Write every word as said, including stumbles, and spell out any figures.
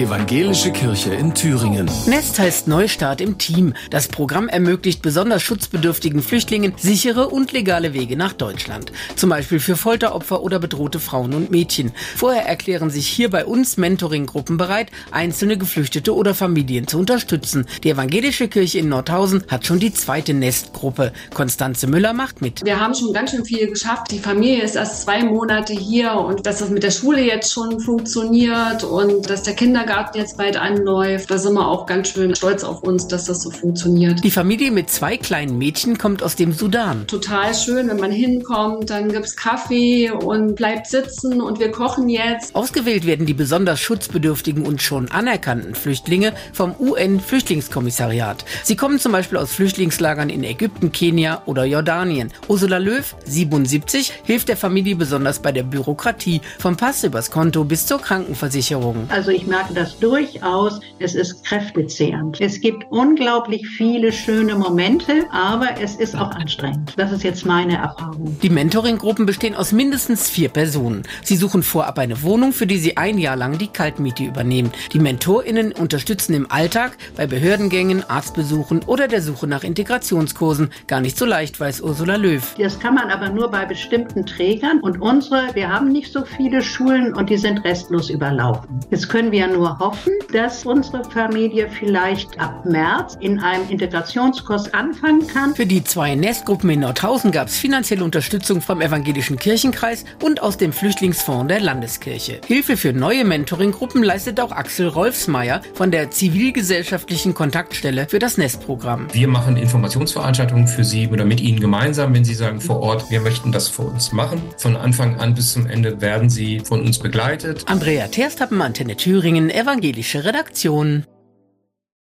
Evangelische Kirche in Thüringen. Nest heißt Neustart im Team. Das Programm ermöglicht besonders schutzbedürftigen Flüchtlingen sichere und legale Wege nach Deutschland. Zum Beispiel für Folteropfer oder bedrohte Frauen und Mädchen. Vorher erklären sich hier bei uns Mentoring-Gruppen bereit, einzelne Geflüchtete oder Familien zu unterstützen. Die Evangelische Kirche in Nordhausen hat schon die zweite Nest-Gruppe. Constanze Müller macht mit. Wir haben schon ganz schön viel geschafft. Die Familie ist erst zwei Monate hier und dass das mit der Schule jetzt schon funktioniert und dass der Kindergarten jetzt bald anläuft, da sind wir auch ganz schön stolz auf uns, dass das so funktioniert. Die Familie mit zwei kleinen Mädchen kommt aus dem Sudan. Total schön, wenn man hinkommt, dann gibt's Kaffee und bleibt sitzen und wir kochen jetzt. Ausgewählt werden die besonders schutzbedürftigen und schon anerkannten Flüchtlinge vom U N-Flüchtlingskommissariat. Sie kommen zum Beispiel aus Flüchtlingslagern in Ägypten, Kenia oder Jordanien. Ursula Löw, siebenundsiebzig, hilft der Familie besonders bei der Bürokratie, vom Pass übers Konto bis zur Krankenversicherung. Also ich merke das durchaus, es ist kräftezehrend. Es gibt unglaublich viele schöne Momente, aber es ist auch anstrengend. Das ist jetzt meine Erfahrung. Die Mentoring-Gruppen bestehen aus mindestens vier Personen. Sie suchen vorab eine Wohnung, für die sie ein Jahr lang die Kaltmiete übernehmen. Die MentorInnen unterstützen im Alltag bei Behördengängen, Arztbesuchen oder der Suche nach Integrationskursen. Gar nicht so leicht, weiß Ursula Löw. Das kann man aber nur bei bestimmten Trägern und unsere, wir haben nicht so viele Schulen und die sind restlos überlaufen. Jetzt können wir nur hoffen, dass unsere Familie vielleicht ab März in einem Integrationskurs anfangen kann. Für die zwei Nestgruppen in Nordhausen gab es finanzielle Unterstützung vom Evangelischen Kirchenkreis und aus dem Flüchtlingsfonds der Landeskirche. Hilfe für neue Mentoring-Gruppen leistet auch Axel Rolfsmeier von der zivilgesellschaftlichen Kontaktstelle für das Nest-Programm. Wir machen Informationsveranstaltungen für Sie oder mit Ihnen gemeinsam, wenn Sie sagen vor Ort, wir möchten das für uns machen. Von Anfang an bis zum Ende werden Sie von uns begleitet. Andrea Terstappen, Antenne Thüringen, evangelische Redaktion.